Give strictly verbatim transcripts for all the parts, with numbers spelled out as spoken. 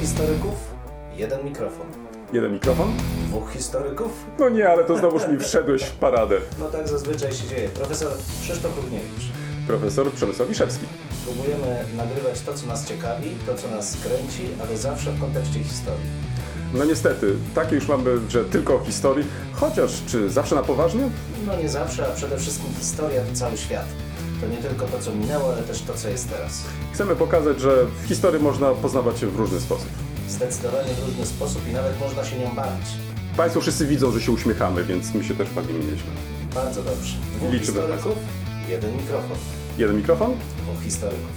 historyków, jeden mikrofon. Jeden mikrofon? Dwóch historyków? No nie, ale to znowuż mi wszedłeś w paradę. No tak zazwyczaj się dzieje. Profesor Krzysztof Rudniewicz. Profesor Przemysław Wiszewski. Próbujemy nagrywać to, co nas ciekawi, to, co nas kręci, ale zawsze w kontekście historii. No niestety, takie już mamy, że tylko o historii, chociaż czy zawsze na poważnie? No nie zawsze, a przede wszystkim historia to cały świat. To nie tylko to, co minęło, ale też to, co jest teraz. Chcemy pokazać, że w historii można poznawać się w różny sposób. Zdecydowanie w różny sposób i nawet można się nią bawić. Państwo wszyscy widzą, że się uśmiechamy, więc my się też bawimy nieźle. Bardzo dobrze. Dwóch Liczymy historyków, tak. jeden mikrofon. Jeden mikrofon? Dwóch historyków.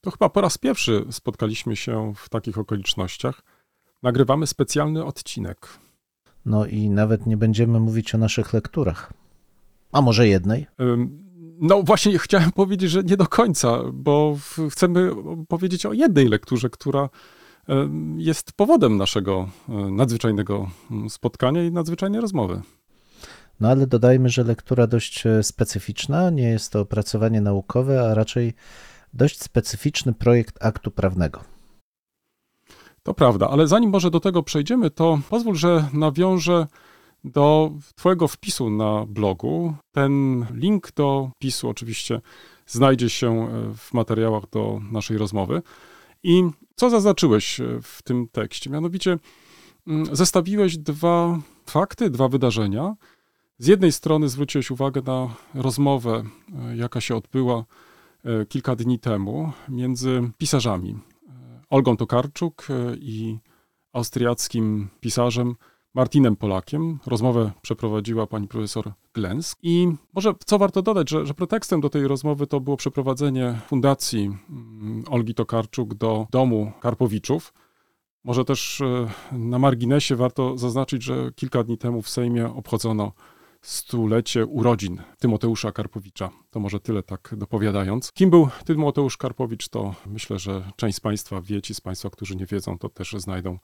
To chyba po raz pierwszy spotkaliśmy się w takich okolicznościach. Nagrywamy specjalny odcinek. No i nawet nie będziemy mówić o naszych lekturach. A może jednej? No właśnie chciałem powiedzieć, że nie do końca, bo chcemy powiedzieć o jednej lekturze, która jest powodem naszego nadzwyczajnego spotkania i nadzwyczajnej rozmowy. No ale dodajmy, że lektura dość specyficzna, nie jest to opracowanie naukowe, a raczej dość specyficzny projekt aktu prawnego. To prawda, ale zanim może do tego przejdziemy, to pozwól, że nawiążę do twojego wpisu na blogu. Ten link do wpisu oczywiście znajdzie się w materiałach do naszej rozmowy. I co zaznaczyłeś w tym tekście? Mianowicie zestawiłeś dwa fakty, dwa wydarzenia. Z jednej strony zwróciłeś uwagę na rozmowę, jaka się odbyła kilka dni temu między pisarzami Olgą Tokarczuk i austriackim pisarzem Martinem Pollackiem. Rozmowę przeprowadziła pani profesor Glensk. I może co warto dodać, że, że pretekstem do tej rozmowy to było przeprowadzenie fundacji Olgi Tokarczuk do domu Karpowiczów. Może też na marginesie warto zaznaczyć, że kilka dni temu w Sejmie obchodzono stulecie urodzin Tymoteusza Karpowicza. To może tyle tak dopowiadając. Kim był Tymoteusz Karpowicz, to myślę, że część z Państwa wie. Ci z Państwa, którzy nie wiedzą, to też znajdą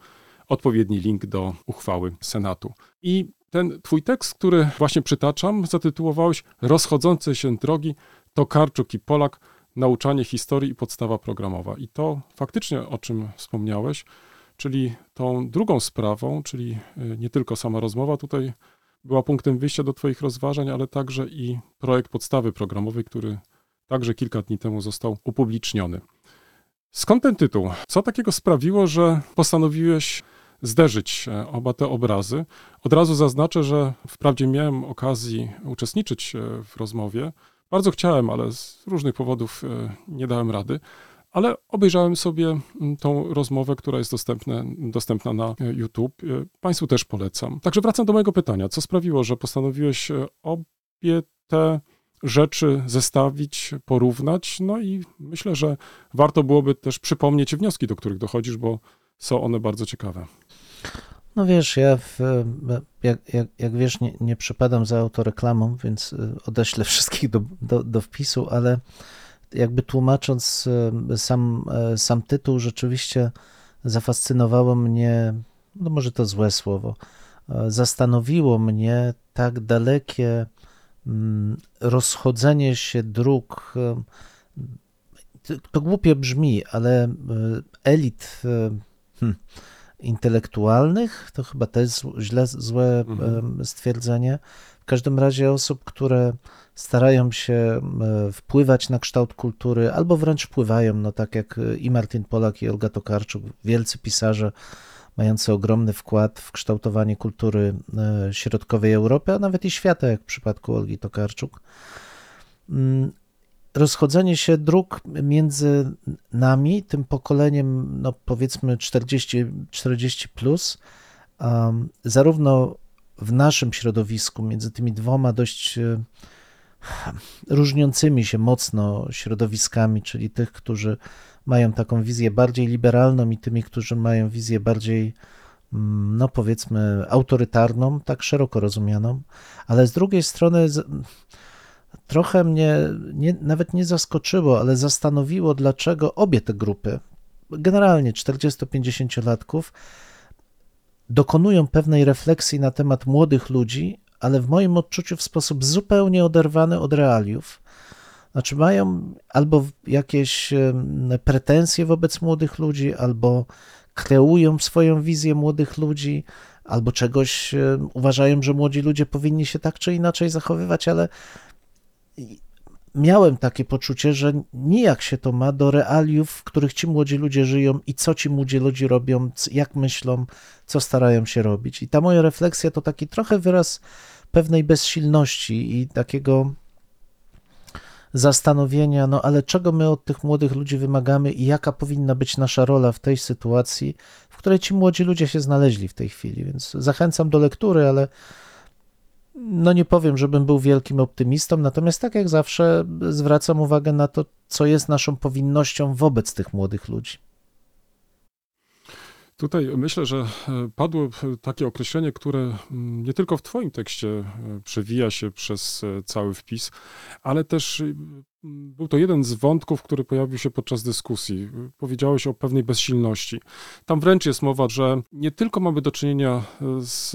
odpowiedni link do uchwały Senatu. I ten twój tekst, który właśnie przytaczam, zatytułowałeś Rozchodzące się drogi Tokarczuk i Pollack, nauczanie historii i podstawa programowa. I to faktycznie, o czym wspomniałeś, czyli tą drugą sprawą, czyli nie tylko sama rozmowa tutaj była punktem wyjścia do twoich rozważań, ale także i projekt podstawy programowej, który także kilka dni temu został upubliczniony. Skąd ten tytuł? Co takiego sprawiło, że postanowiłeś zderzyć oba te obrazy? Od razu zaznaczę, że wprawdzie miałem okazji uczestniczyć w rozmowie. Bardzo chciałem, ale z różnych powodów nie dałem rady. Ale obejrzałem sobie tą rozmowę, która jest dostępne, dostępna na YouTube. Państwu też polecam. Także wracam do mojego pytania. Co sprawiło, że postanowiłeś obie te rzeczy zestawić, porównać? No i myślę, że warto byłoby też przypomnieć wnioski, do których dochodzisz, bo są one bardzo ciekawe. No wiesz, ja w, jak, jak, jak wiesz, nie, nie przepadam za autoreklamą, więc odeślę wszystkich do, do, do wpisu, ale jakby tłumacząc sam, sam tytuł, rzeczywiście zafascynowało mnie, no może to złe słowo, zastanowiło mnie tak dalekie rozchodzenie się dróg, to głupie brzmi, ale elit hmm, intelektualnych, to chyba też źle, złe mhm. stwierdzenie, w każdym razie osób, które starają się wpływać na kształt kultury, albo wręcz wpływają, no tak jak i Martin Pollack, i Olga Tokarczuk, wielcy pisarze mający ogromny wkład w kształtowanie kultury środkowej Europy, a nawet i świata, jak w przypadku Olgi Tokarczuk. Rozchodzenie się dróg między nami, tym pokoleniem, no powiedzmy czterdzieści, czterdzieści plus, um, zarówno w naszym środowisku, między tymi dwoma dość różniącymi się mocno środowiskami, czyli tych, którzy mają taką wizję bardziej liberalną i tymi, którzy mają wizję bardziej, no powiedzmy, autorytarną, tak szeroko rozumianą, ale z drugiej strony trochę mnie nie, nawet nie zaskoczyło, ale zastanowiło, dlaczego obie te grupy, generalnie czterdziesto-pięćdziesięciolatków, dokonują pewnej refleksji na temat młodych ludzi, ale w moim odczuciu w sposób zupełnie oderwany od realiów, Znaczy mają albo jakieś pretensje wobec młodych ludzi, albo kreują swoją wizję młodych ludzi, albo czegoś uważają, że młodzi ludzie powinni się tak czy inaczej zachowywać, ale miałem takie poczucie, że nijak się to ma do realiów, w których ci młodzi ludzie żyją i co ci młodzi ludzie robią, jak myślą, co starają się robić. I ta moja refleksja to taki trochę wyraz pewnej bezsilności i takiego zastanowienia, no ale czego my od tych młodych ludzi wymagamy i jaka powinna być nasza rola w tej sytuacji, w której ci młodzi ludzie się znaleźli w tej chwili. Więc zachęcam do lektury, ale no nie powiem, żebym był wielkim optymistą, natomiast tak jak zawsze zwracam uwagę na to, co jest naszą powinnością wobec tych młodych ludzi. Tutaj myślę, że padło takie określenie, które nie tylko w twoim tekście przewija się przez cały wpis, ale też był to jeden z wątków, który pojawił się podczas dyskusji. Powiedziałeś o pewnej bezsilności. Tam wręcz jest mowa, że nie tylko mamy do czynienia z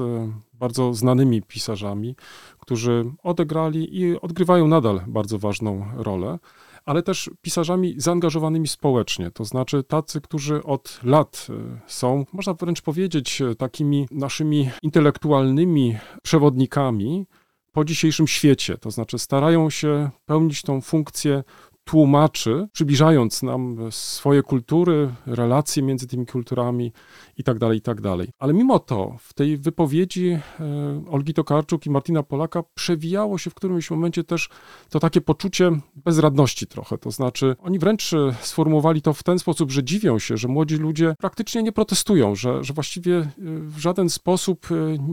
bardzo znanymi pisarzami, którzy odegrali i odgrywają nadal bardzo ważną rolę, ale też pisarzami zaangażowanymi społecznie, to znaczy tacy, którzy od lat są, można wręcz powiedzieć, takimi naszymi intelektualnymi przewodnikami po dzisiejszym świecie, to znaczy starają się pełnić tą funkcję tłumaczy, przybliżając nam swoje kultury, relacje między tymi kulturami itd., itd. Ale mimo to w tej wypowiedzi Olgi Tokarczuk i Martina Pollacka przewijało się w którymś momencie też to takie poczucie bezradności trochę. To znaczy oni wręcz sformułowali to w ten sposób, że dziwią się, że młodzi ludzie praktycznie nie protestują, że, że właściwie w żaden sposób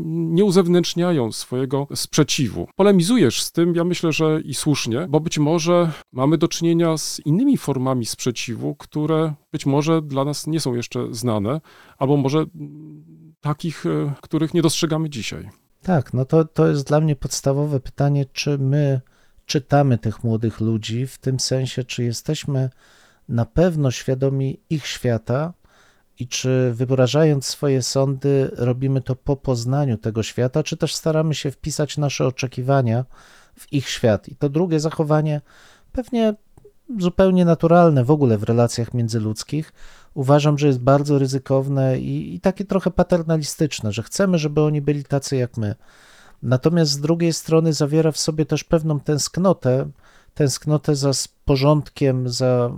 nie uzewnętrzniają swojego sprzeciwu. Polemizujesz z tym, ja myślę, że i słusznie, bo być może mamy do czynienia z innymi formami sprzeciwu, które być może dla nas nie są jeszcze znane, albo może takich, których nie dostrzegamy dzisiaj. Tak, no to, to jest dla mnie podstawowe pytanie, czy my czytamy tych młodych ludzi, w tym sensie, czy jesteśmy na pewno świadomi ich świata i czy wyrażając swoje sądy robimy to po poznaniu tego świata, czy też staramy się wpisać nasze oczekiwania w ich świat. I to drugie zachowanie pewnie zupełnie naturalne w ogóle w relacjach międzyludzkich, uważam, że jest bardzo ryzykowne i, i takie trochę paternalistyczne, że chcemy, żeby oni byli tacy jak my. Natomiast z drugiej strony zawiera w sobie też pewną tęsknotę, tęsknotę za porządkiem, za,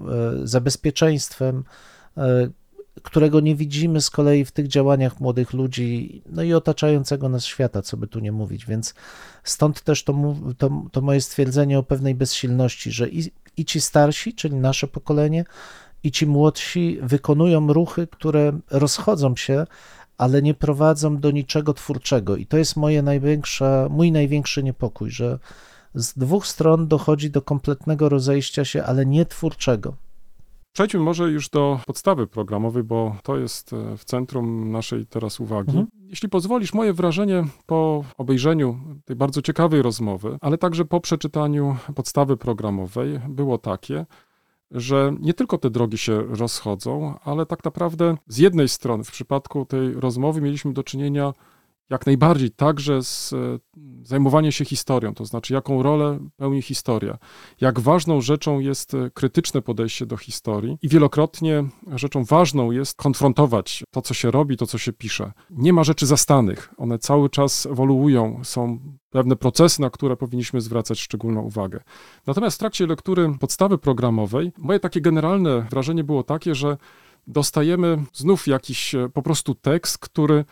za bezpieczeństwem, którego nie widzimy z kolei w tych działaniach młodych ludzi, no i otaczającego nas świata, co by tu nie mówić, więc stąd też to, to, to moje stwierdzenie o pewnej bezsilności, że i, i ci starsi, czyli nasze pokolenie, i ci młodsi wykonują ruchy, które rozchodzą się, ale nie prowadzą do niczego twórczego i to jest moje największa, mój największy niepokój, że z dwóch stron dochodzi do kompletnego rozejścia się, ale nie twórczego. Przejdźmy może już do podstawy programowej, bo to jest w centrum naszej teraz uwagi. Mhm. Jeśli pozwolisz, moje wrażenie po obejrzeniu tej bardzo ciekawej rozmowy, ale także po przeczytaniu podstawy programowej było takie, że nie tylko te drogi się rozchodzą, ale tak naprawdę z jednej strony w przypadku tej rozmowy mieliśmy do czynienia jak najbardziej także z zajmowaniem się historią, to znaczy jaką rolę pełni historia, jak ważną rzeczą jest krytyczne podejście do historii i wielokrotnie rzeczą ważną jest konfrontować to, co się robi, to, co się pisze. Nie ma rzeczy zastanych, one cały czas ewoluują, są pewne procesy, na które powinniśmy zwracać szczególną uwagę. Natomiast w trakcie lektury podstawy programowej moje takie generalne wrażenie było takie, że dostajemy znów jakiś po prostu tekst, który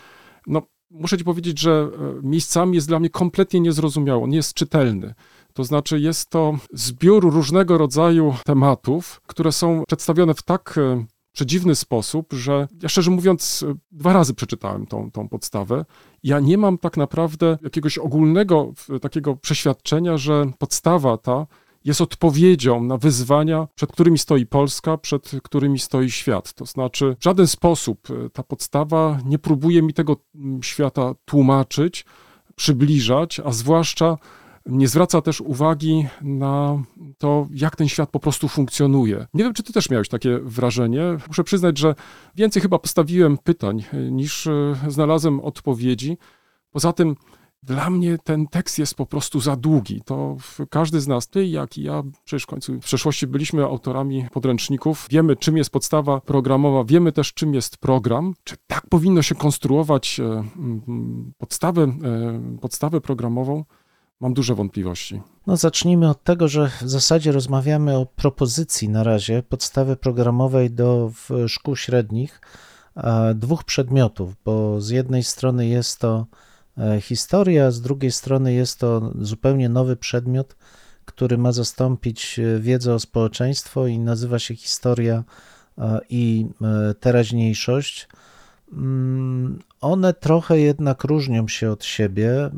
no muszę ci powiedzieć, że miejscami jest dla mnie kompletnie niezrozumiały, on nie jest czytelny. To znaczy jest to zbiór różnego rodzaju tematów, które są przedstawione w tak przedziwny sposób, że ja szczerze mówiąc dwa razy przeczytałem tą, tą podstawę. Ja nie mam tak naprawdę jakiegoś ogólnego takiego przeświadczenia, że podstawa ta jest odpowiedzią na wyzwania, przed którymi stoi Polska, przed którymi stoi świat. To znaczy w żaden sposób ta podstawa nie próbuje mi tego świata tłumaczyć, przybliżać, a zwłaszcza nie zwraca też uwagi na to, jak ten świat po prostu funkcjonuje. Nie wiem, czy ty też miałeś takie wrażenie. Muszę przyznać, że więcej chyba postawiłem pytań niż znalazłem odpowiedzi. Poza tym Dla mnie ten tekst jest po prostu za długi. To każdy z nas, ty jak i ja, przecież w końcu w przeszłości byliśmy autorami podręczników. Wiemy, czym jest podstawa programowa, wiemy też, czym jest program. Czy tak powinno się konstruować podstawę, podstawę programową? Mam duże wątpliwości. No zacznijmy od tego, że w zasadzie rozmawiamy o propozycji na razie podstawy programowej do szkół średnich dwóch przedmiotów, bo z jednej strony jest to historia, z drugiej strony jest to zupełnie nowy przedmiot, który ma zastąpić wiedzę o społeczeństwo i nazywa się historia i teraźniejszość. One trochę jednak różnią się od siebie.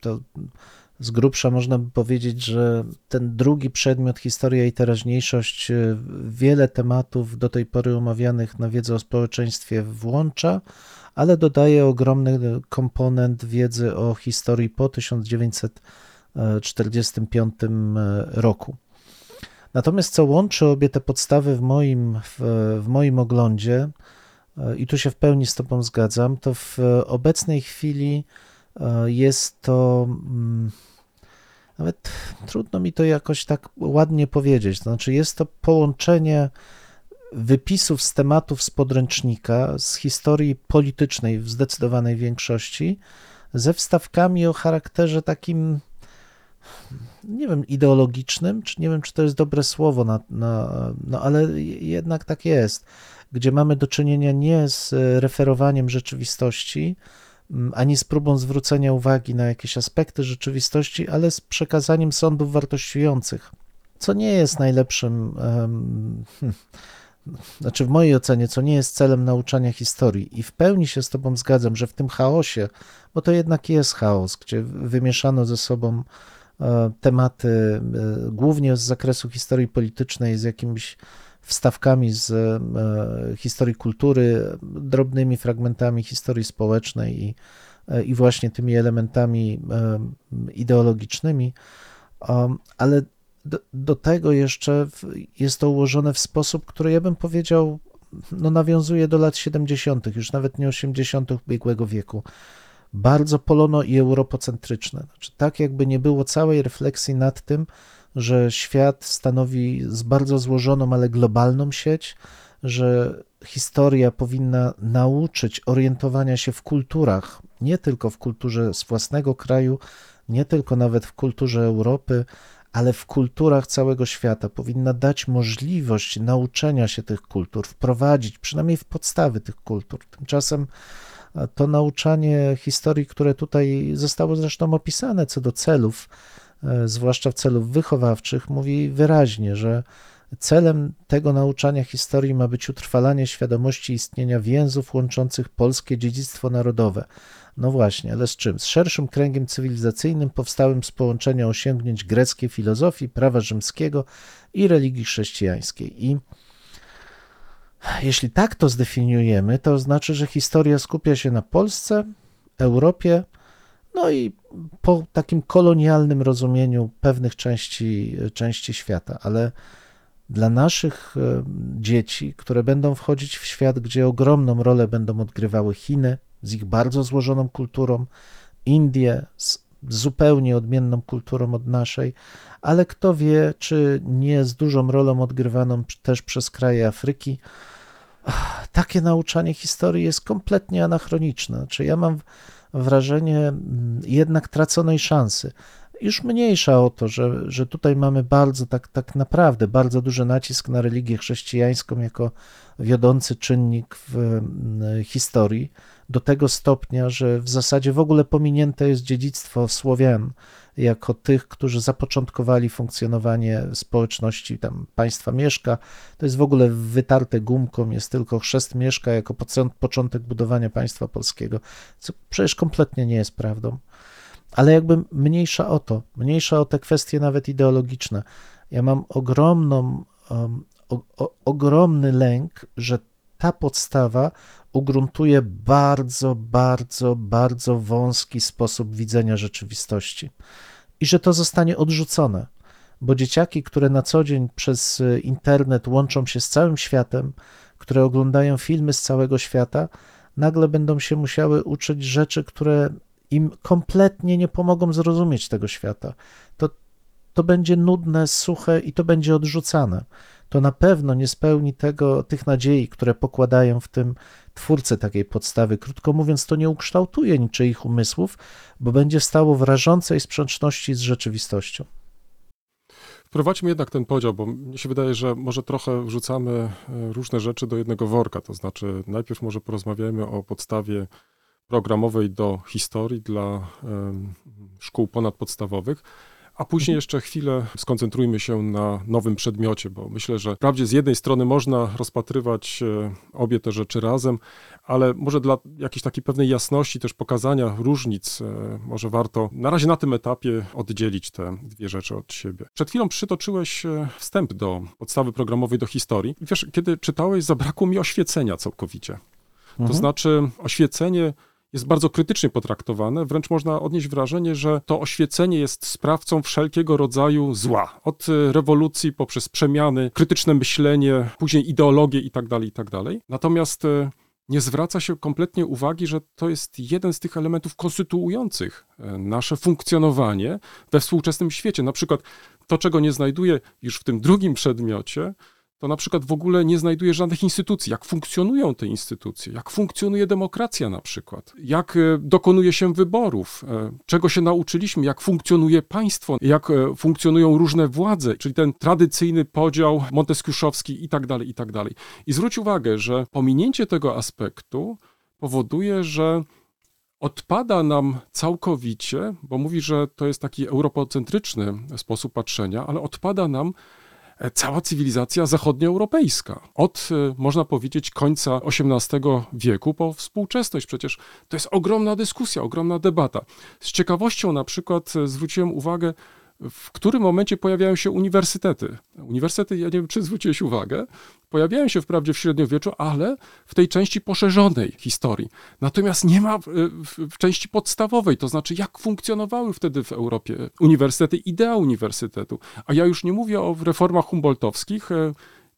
To z grubsza można by powiedzieć, że ten drugi przedmiot, historia i teraźniejszość, wiele tematów do tej pory omawianych na wiedzę o społeczeństwie włącza, ale dodaje ogromny komponent wiedzy o historii po tysiąc dziewięćset czterdziestym piątym roku. Natomiast co łączy obie te podstawy w moim, w, w moim oglądzie, i tu się w pełni z Tobą zgadzam, to w obecnej chwili jest to, nawet trudno mi to jakoś tak ładnie powiedzieć, to znaczy jest to połączenie wypisów z tematów z podręcznika, z historii politycznej w zdecydowanej większości, ze wstawkami o charakterze takim, nie wiem, ideologicznym, czy nie wiem, czy to jest dobre słowo, na, na, no ale jednak tak jest, gdzie mamy do czynienia nie z referowaniem rzeczywistości, ani z próbą zwrócenia uwagi na jakieś aspekty rzeczywistości, ale z przekazaniem sądów wartościujących, co nie jest najlepszym, hmm, znaczy w mojej ocenie, co nie jest celem nauczania historii. I w pełni się z Tobą zgadzam, że w tym chaosie, bo to jednak jest chaos, gdzie wymieszano ze sobą tematy głównie z zakresu historii politycznej, z jakimiś wstawkami z historii kultury, drobnymi fragmentami historii społecznej i, i właśnie tymi elementami ideologicznymi, ale do, do tego jeszcze jest to ułożone w sposób, który ja bym powiedział, no nawiązuje do lat siedemdziesiątych, już nawet nie osiemdziesiątych ubiegłego wieku. Bardzo polono i europocentryczne. Znaczy, tak jakby nie było całej refleksji nad tym, że świat stanowi z bardzo złożoną, ale globalną sieć, że historia powinna nauczyć orientowania się w kulturach, nie tylko w kulturze z własnego kraju, nie tylko nawet w kulturze Europy, ale w kulturach całego świata. Powinna dać możliwość nauczenia się tych kultur, wprowadzić przynajmniej w podstawy tych kultur. Tymczasem to nauczanie historii, które tutaj zostało zresztą opisane co do celów, zwłaszcza w celów wychowawczych, mówi wyraźnie, że celem tego nauczania historii ma być utrwalanie świadomości istnienia więzów łączących polskie dziedzictwo narodowe. No właśnie, ale z czym? Z szerszym kręgiem cywilizacyjnym powstałym z połączenia osiągnięć greckiej filozofii, prawa rzymskiego i religii chrześcijańskiej. I jeśli tak to zdefiniujemy, to znaczy, że historia skupia się na Polsce, Europie, no i po takim kolonialnym rozumieniu pewnych części, części świata, ale dla naszych dzieci, które będą wchodzić w świat, gdzie ogromną rolę będą odgrywały Chiny z ich bardzo złożoną kulturą, Indie z zupełnie odmienną kulturą od naszej, ale kto wie, czy nie z dużą rolą odgrywaną też przez kraje Afryki, takie nauczanie historii jest kompletnie anachroniczne. Znaczy ja mam wrażenie jednak traconej szansy. Już mniejsza o to, że, że tutaj mamy bardzo, tak, tak naprawdę bardzo duży nacisk na religię chrześcijańską jako wiodący czynnik w historii, do tego stopnia, że w zasadzie w ogóle pominięte jest dziedzictwo Słowian jako tych, którzy zapoczątkowali funkcjonowanie społeczności tam państwa Mieszka. To jest w ogóle wytarte gumką, jest tylko chrzest Mieszka jako początek budowania państwa polskiego, co przecież kompletnie nie jest prawdą. Ale jakby mniejsza o to, mniejsza o te kwestie nawet ideologiczne. Ja mam ogromną, um, o, o, ogromny lęk, że ta podstawa ugruntuje bardzo, bardzo, bardzo wąski sposób widzenia rzeczywistości i że to zostanie odrzucone, bo dzieciaki, które na co dzień przez internet łączą się z całym światem, które oglądają filmy z całego świata, nagle będą się musiały uczyć rzeczy, które im kompletnie nie pomogą zrozumieć tego świata. To, to będzie nudne, suche i to będzie odrzucane. To na pewno nie spełni tego, tych nadziei, które pokładają w tym twórcy takiej podstawy. Krótko mówiąc, to nie ukształtuje niczyich umysłów, bo będzie stało w rażącej sprzeczności z rzeczywistością. Wprowadźmy jednak ten podział, bo mi się wydaje, że może trochę wrzucamy różne rzeczy do jednego worka. To znaczy najpierw może porozmawiajmy o podstawie programowej do historii dla szkół ponadpodstawowych, a później jeszcze chwilę skoncentrujmy się na nowym przedmiocie, bo myślę, że wprawdzie z jednej strony można rozpatrywać obie te rzeczy razem, ale może dla jakiejś takiej pewnej jasności, też pokazania różnic, może warto na razie na tym etapie oddzielić te dwie rzeczy od siebie. Przed chwilą przytoczyłeś wstęp do podstawy programowej do historii i wiesz, kiedy czytałeś, zabrakło mi oświecenia całkowicie. Mhm. To znaczy oświecenie jest bardzo krytycznie potraktowane, wręcz można odnieść wrażenie, że to oświecenie jest sprawcą wszelkiego rodzaju zła. Od rewolucji poprzez przemiany, krytyczne myślenie, później ideologie itd., itd. Natomiast nie zwraca się kompletnie uwagi, że to jest jeden z tych elementów konstytuujących nasze funkcjonowanie we współczesnym świecie. Na przykład to, czego nie znajduję już w tym drugim przedmiocie, to na przykład w ogóle nie znajduje żadnych instytucji. Jak funkcjonują te instytucje? Jak funkcjonuje demokracja na przykład? Jak dokonuje się wyborów? Czego się nauczyliśmy? Jak funkcjonuje państwo? Jak funkcjonują różne władze? Czyli ten tradycyjny podział monteskiuszowski i tak dalej, i tak dalej. I zwróć uwagę, że pominięcie tego aspektu powoduje, że odpada nam całkowicie, bo mówi, że to jest taki europocentryczny sposób patrzenia, ale odpada nam cała cywilizacja zachodnioeuropejska. Od, można powiedzieć, końca osiemnastego wieku po współczesność. Przecież to jest ogromna dyskusja, ogromna debata. Z ciekawością na przykład zwróciłem uwagę, w którym momencie pojawiają się uniwersytety. Uniwersytety, ja nie wiem, czy zwróciłeś uwagę, pojawiają się wprawdzie w średniowieczu, ale w tej części poszerzonej historii. Natomiast nie ma w, w, w części podstawowej, to znaczy jak funkcjonowały wtedy w Europie uniwersytety, idea uniwersytetu. A ja już nie mówię o reformach humboldtowskich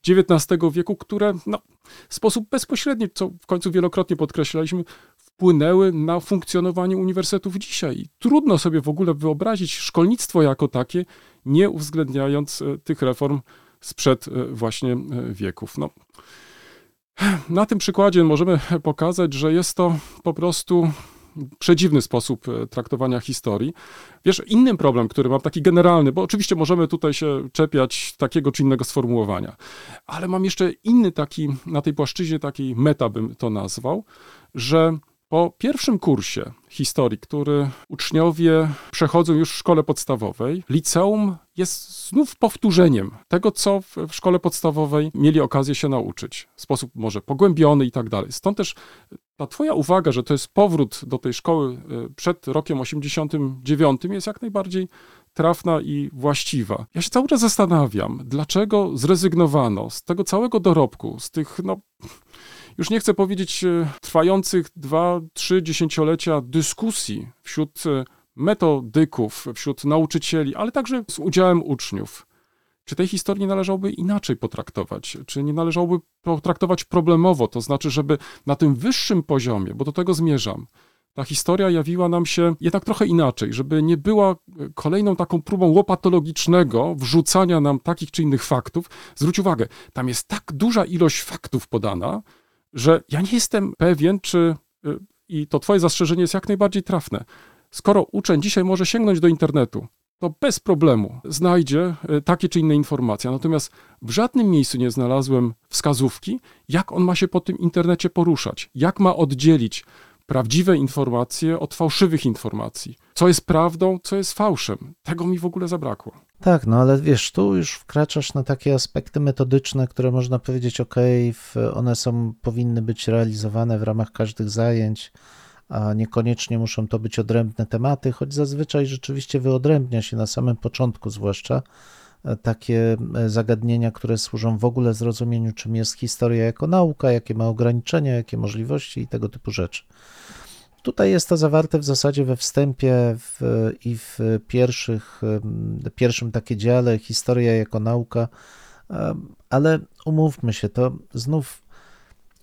dziewiętnastego wieku, które no, w sposób bezpośredni, co w końcu wielokrotnie podkreślaliśmy, wpłynęły na funkcjonowanie uniwersytetów dzisiaj. Trudno sobie w ogóle wyobrazić szkolnictwo jako takie, nie uwzględniając tych reform sprzed właśnie wieków. No. Na tym przykładzie możemy pokazać, że jest to po prostu przedziwny sposób traktowania historii. Wiesz, inny problem, który mam, taki generalny, bo oczywiście możemy tutaj się czepiać takiego czy innego sformułowania, ale mam jeszcze inny taki, na tej płaszczyźnie takiej meta bym to nazwał, że po pierwszym kursie historii, który uczniowie przechodzą już w szkole podstawowej, liceum jest znów powtórzeniem tego, co w szkole podstawowej mieli okazję się nauczyć. W sposób może pogłębiony i tak dalej. Stąd też ta twoja uwaga, że to jest powrót do tej szkoły przed rokiem osiemdziesiątym dziewiątym jest jak najbardziej trafna i właściwa. Ja się cały czas zastanawiam, dlaczego zrezygnowano z tego całego dorobku, z tych, no... Już nie chcę powiedzieć trwających dwa, trzy dziesięciolecia dyskusji wśród metodyków, wśród nauczycieli, ale także z udziałem uczniów. Czy tej historii nie należałoby inaczej potraktować? Czy nie należałoby potraktować problemowo? To znaczy, żeby na tym wyższym poziomie, bo do tego zmierzam, ta historia jawiła nam się jednak trochę inaczej, żeby nie była kolejną taką próbą łopatologicznego wrzucania nam takich czy innych faktów. Zwróć uwagę, tam jest tak duża ilość faktów podana, że ja nie jestem pewien, czy, i to twoje zastrzeżenie jest jak najbardziej trafne, skoro uczeń dzisiaj może sięgnąć do internetu, to bez problemu znajdzie takie czy inne informacje. Natomiast w żadnym miejscu nie znalazłem wskazówki, jak on ma się po tym internecie poruszać, jak ma oddzielić prawdziwe informacje od fałszywych informacji. Co jest prawdą, co jest fałszem. Tego mi w ogóle zabrakło. Tak, no ale wiesz, tu już wkraczasz na takie aspekty metodyczne, które można powiedzieć, okej, okay, one są, powinny być realizowane w ramach każdych zajęć, a niekoniecznie muszą to być odrębne tematy, choć zazwyczaj rzeczywiście wyodrębnia się na samym początku zwłaszcza takie zagadnienia, które służą w ogóle zrozumieniu, czym jest historia jako nauka, jakie ma ograniczenia, jakie możliwości i tego typu rzeczy. Tutaj jest to zawarte w zasadzie we wstępie w, i w pierwszych, pierwszym takim dziale historia jako nauka, ale umówmy się, to znów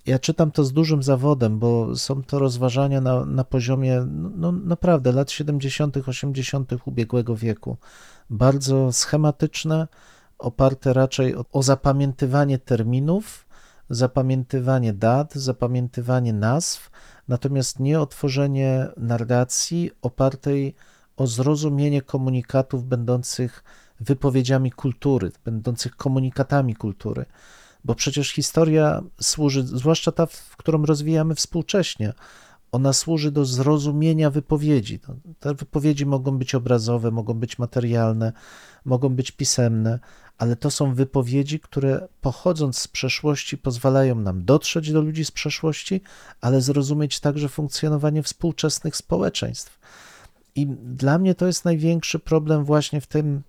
Ja czytam to z dużym zawodem, bo są to rozważania na, na poziomie no, naprawdę lat siedemdziesiątych, osiemdziesiątych ubiegłego wieku. Bardzo schematyczne, oparte raczej o, o zapamiętywanie terminów, zapamiętywanie dat, zapamiętywanie nazw, natomiast nie o tworzenie narracji opartej o zrozumienie komunikatów będących wypowiedziami kultury, będących komunikatami kultury. Bo przecież historia służy, zwłaszcza ta, w którą rozwijamy współcześnie, ona służy do zrozumienia wypowiedzi. Te wypowiedzi mogą być obrazowe, mogą być materialne, mogą być pisemne, ale to są wypowiedzi, które pochodząc z przeszłości pozwalają nam dotrzeć do ludzi z przeszłości, ale zrozumieć także funkcjonowanie współczesnych społeczeństw. I dla mnie to jest największy problem właśnie w tym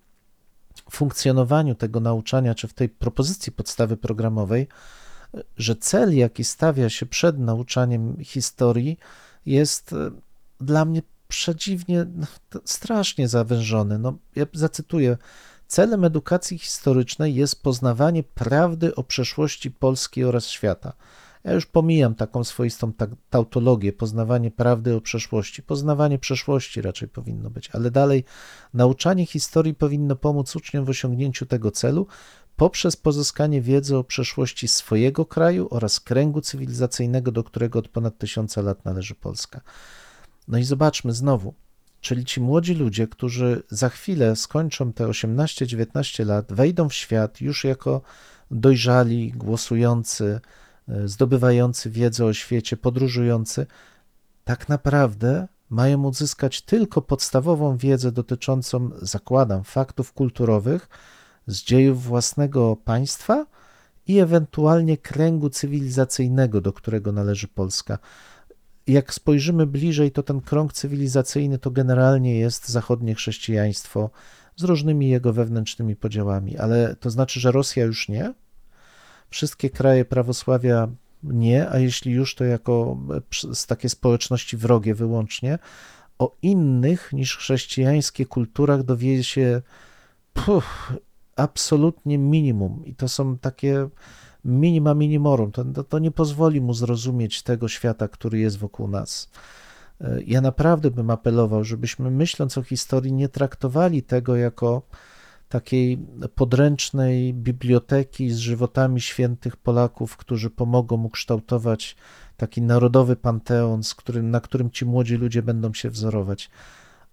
funkcjonowaniu tego nauczania, czy w tej propozycji podstawy programowej, że cel, jaki stawia się przed nauczaniem historii, jest dla mnie przedziwnie, no, strasznie zawężony. No, ja zacytuję, celem edukacji historycznej jest poznawanie prawdy o przeszłości Polski oraz świata. Ja już pomijam taką swoistą ta- tautologię, poznawanie prawdy o przeszłości. Poznawanie przeszłości raczej powinno być, ale dalej nauczanie historii powinno pomóc uczniom w osiągnięciu tego celu poprzez pozyskanie wiedzy o przeszłości swojego kraju oraz kręgu cywilizacyjnego, do którego od ponad tysiąca lat należy Polska. No i zobaczmy znowu, czyli ci młodzi ludzie, którzy za chwilę skończą te osiemnaście dziewiętnaście lat, wejdą w świat już jako dojrzali, głosujący, zdobywający wiedzę o świecie, podróżujący, tak naprawdę mają uzyskać tylko podstawową wiedzę dotyczącą, zakładam, faktów kulturowych z dziejów własnego państwa i ewentualnie kręgu cywilizacyjnego, do którego należy Polska. Jak spojrzymy bliżej, to ten krąg cywilizacyjny to generalnie jest zachodnie chrześcijaństwo z różnymi jego wewnętrznymi podziałami, ale to znaczy, że Rosja już nie? Wszystkie kraje prawosławia nie, a jeśli już, to jako takie społeczności wrogie wyłącznie. O innych niż chrześcijańskie kulturach dowie się puf, absolutnie minimum i to są takie minima minimorum. To, to, to nie pozwoli mu zrozumieć tego świata, który jest wokół nas. Ja naprawdę bym apelował, żebyśmy myśląc o historii nie traktowali tego jako takiej podręcznej biblioteki z żywotami świętych Polaków, którzy pomogą ukształtować taki narodowy panteon, z którym, na którym ci młodzi ludzie będą się wzorować.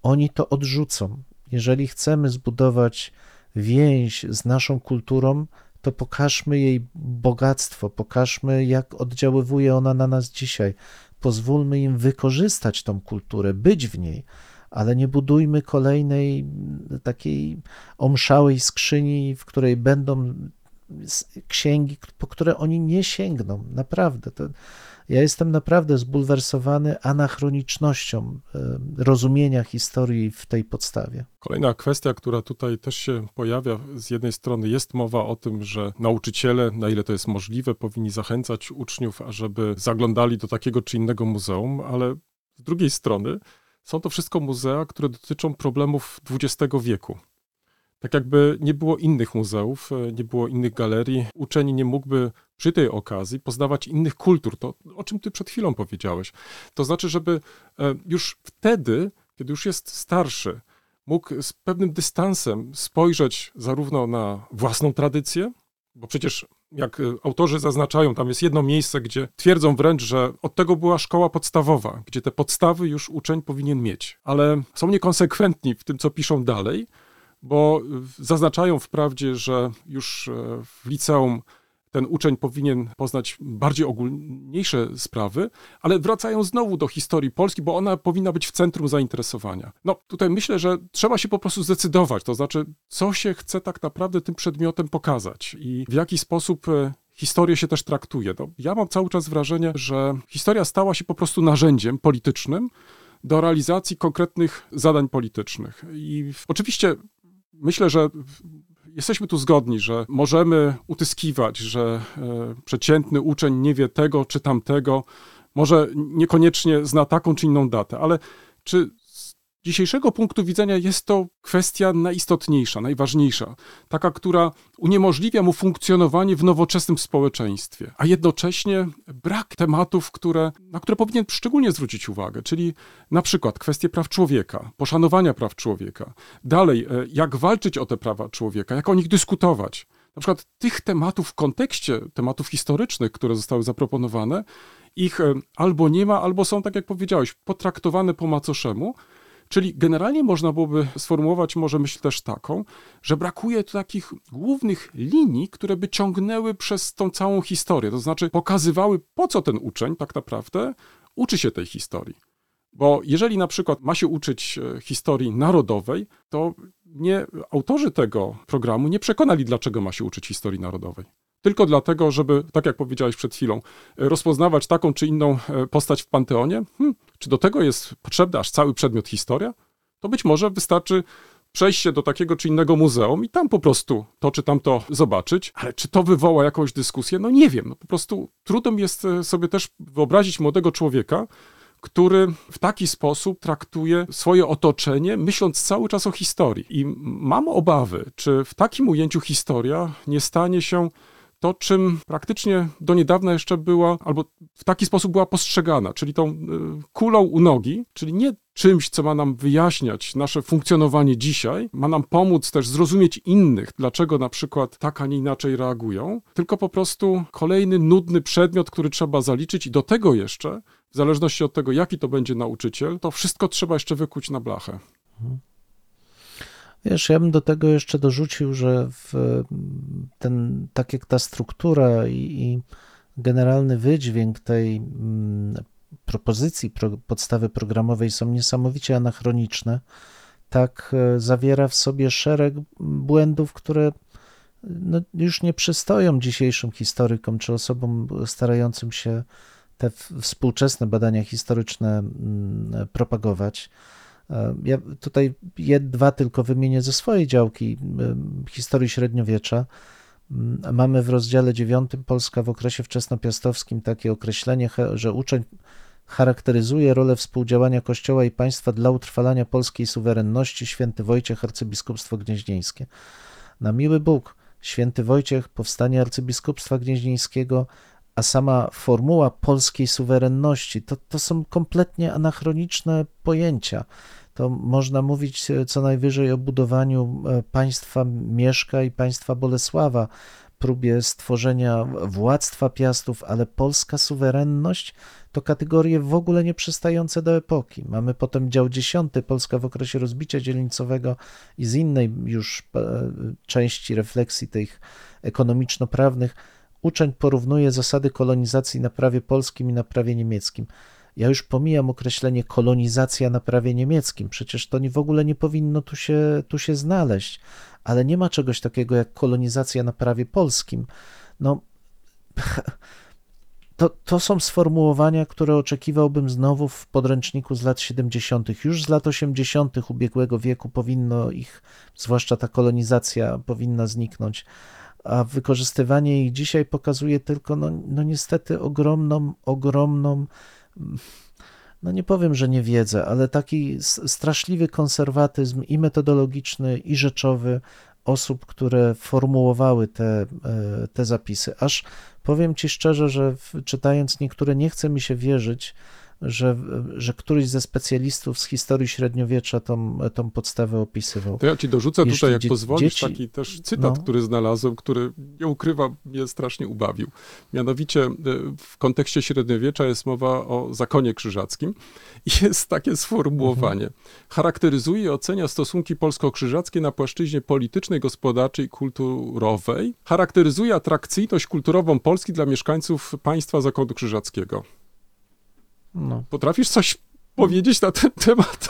Oni to odrzucą. Jeżeli chcemy zbudować więź z naszą kulturą, to pokażmy jej bogactwo, pokażmy, jak oddziaływuje ona na nas dzisiaj. Pozwólmy im wykorzystać tą kulturę, być w niej, ale nie budujmy kolejnej takiej omszałej skrzyni, w której będą księgi, po które oni nie sięgną, naprawdę. To ja jestem naprawdę zbulwersowany anachronicznością rozumienia historii w tej podstawie. Kolejna kwestia, która tutaj też się pojawia, z jednej strony jest mowa o tym, że nauczyciele, na ile to jest możliwe, powinni zachęcać uczniów, ażeby zaglądali do takiego czy innego muzeum, ale z drugiej strony są to wszystko muzea, które dotyczą problemów dwudziestego wieku. Tak jakby nie było innych muzeów, nie było innych galerii, uczeń nie mógłby przy tej okazji poznawać innych kultur, to o czym ty przed chwilą powiedziałeś. To znaczy, żeby już wtedy, kiedy już jest starszy, mógł z pewnym dystansem spojrzeć zarówno na własną tradycję, bo przecież jak autorzy zaznaczają, tam jest jedno miejsce, gdzie twierdzą wręcz, że od tego była szkoła podstawowa, gdzie te podstawy już uczeń powinien mieć. Ale są niekonsekwentni w tym, co piszą dalej, bo zaznaczają wprawdzie, że już w liceum ten uczeń powinien poznać bardziej ogólniejsze sprawy, ale wracają znowu do historii Polski, bo ona powinna być w centrum zainteresowania. No tutaj myślę, że trzeba się po prostu zdecydować, to znaczy co się chce tak naprawdę tym przedmiotem pokazać i w jaki sposób historię się też traktuje. No, ja mam cały czas wrażenie, że historia stała się po prostu narzędziem politycznym do realizacji konkretnych zadań politycznych. I oczywiście myślę, że jesteśmy tu zgodni, że możemy utyskiwać, że przeciętny uczeń nie wie tego czy tamtego, może niekoniecznie zna taką czy inną datę, ale czy dzisiejszego punktu widzenia jest to kwestia najistotniejsza, najważniejsza. Taka, która uniemożliwia mu funkcjonowanie w nowoczesnym społeczeństwie. A jednocześnie brak tematów, które, na które powinien szczególnie zwrócić uwagę. Czyli na przykład kwestie praw człowieka, poszanowania praw człowieka. Dalej, jak walczyć o te prawa człowieka, jak o nich dyskutować. Na przykład tych tematów w kontekście tematów historycznych, które zostały zaproponowane, ich albo nie ma, albo są, tak jak powiedziałeś, potraktowane po macoszemu. Czyli generalnie można byłoby sformułować może myśl też taką, że brakuje takich głównych linii, które by ciągnęły przez tą całą historię. To znaczy pokazywały, po co ten uczeń tak naprawdę uczy się tej historii. Bo jeżeli na przykład ma się uczyć historii narodowej, to nie, autorzy tego programu nie przekonali, dlaczego ma się uczyć historii narodowej. Tylko dlatego, żeby, tak jak powiedziałeś przed chwilą, rozpoznawać taką czy inną postać w Panteonie? Hmm, czy do tego jest potrzebny aż cały przedmiot historia? To być może wystarczy przejść się do takiego czy innego muzeum i tam po prostu to czy tamto zobaczyć. Ale czy to wywoła jakąś dyskusję? No nie wiem. No po prostu trudno jest sobie też wyobrazić młodego człowieka, który w taki sposób traktuje swoje otoczenie, myśląc cały czas o historii. I mam obawy, czy w takim ujęciu historia nie stanie się to, czym praktycznie do niedawna jeszcze była, albo w taki sposób była postrzegana, czyli tą kulą u nogi, czyli nie czymś, co ma nam wyjaśniać nasze funkcjonowanie dzisiaj, ma nam pomóc też zrozumieć innych, dlaczego na przykład tak, a nie inaczej reagują, tylko po prostu kolejny nudny przedmiot, który trzeba zaliczyć i do tego jeszcze, w zależności od tego, jaki to będzie nauczyciel, to wszystko trzeba jeszcze wykuć na blachę. Wiesz, ja bym do tego jeszcze dorzucił, że w ten, tak jak ta struktura i, i generalny wydźwięk tej mm, propozycji pro, podstawy programowej są niesamowicie anachroniczne, tak zawiera w sobie szereg błędów, które no, już nie przystoją dzisiejszym historykom czy osobom starającym się te współczesne badania historyczne mm, propagować. Ja tutaj dwa tylko wymienię ze swojej działki historii średniowiecza. Mamy w rozdziale dziewiątym Polska w okresie wczesnopiastowskim takie określenie, że uczeń charakteryzuje rolę współdziałania Kościoła i państwa dla utrwalania polskiej suwerenności, święty Wojciech, arcybiskupstwo gnieźnieńskie. Na miły Bóg, święty Wojciech, powstanie arcybiskupstwa gnieźnieńskiego, a sama formuła polskiej suwerenności, to, to są kompletnie anachroniczne pojęcia. To można mówić co najwyżej o budowaniu państwa Mieszka i państwa Bolesława, próbie stworzenia władztwa Piastów, ale polska suwerenność to kategorie w ogóle nie przystające do epoki. Mamy potem dział dziesiąty, Polska w okresie rozbicia dzielnicowego i z innej już części refleksji tych ekonomiczno-prawnych, uczeń porównuje zasady kolonizacji na prawie polskim i na prawie niemieckim. Ja już pomijam określenie kolonizacja na prawie niemieckim, przecież to nie, w ogóle nie powinno tu się, tu się znaleźć, ale nie ma czegoś takiego jak kolonizacja na prawie polskim. No, to, to są sformułowania, które oczekiwałbym znowu w podręczniku z lat siedemdziesiątych. Już z lat osiemdziesiątych ubiegłego wieku powinno ich, zwłaszcza ta kolonizacja, powinna zniknąć. A wykorzystywanie ich dzisiaj pokazuje tylko, no, no niestety, ogromną, ogromną, no nie powiem, że niewiedzę, ale taki straszliwy konserwatyzm i metodologiczny, i rzeczowy osób, które formułowały te, te zapisy. Aż powiem Ci szczerze, że czytając niektóre, nie chce mi się wierzyć, Że, że któryś ze specjalistów z historii średniowiecza tą, tą podstawę opisywał. To ja ci dorzucę Jeśli tutaj, jak dzie- pozwolisz, dzieci... taki też cytat, no. który znalazłem, który, nie ukrywam, mnie strasznie ubawił. Mianowicie w kontekście średniowiecza jest mowa o zakonie krzyżackim i jest takie sformułowanie. Mhm. Charakteryzuje i ocenia stosunki polsko-krzyżackie na płaszczyźnie politycznej, gospodarczej i kulturowej. Charakteryzuje atrakcyjność kulturową Polski dla mieszkańców państwa zakonu krzyżackiego. No. Potrafisz coś powiedzieć na ten temat?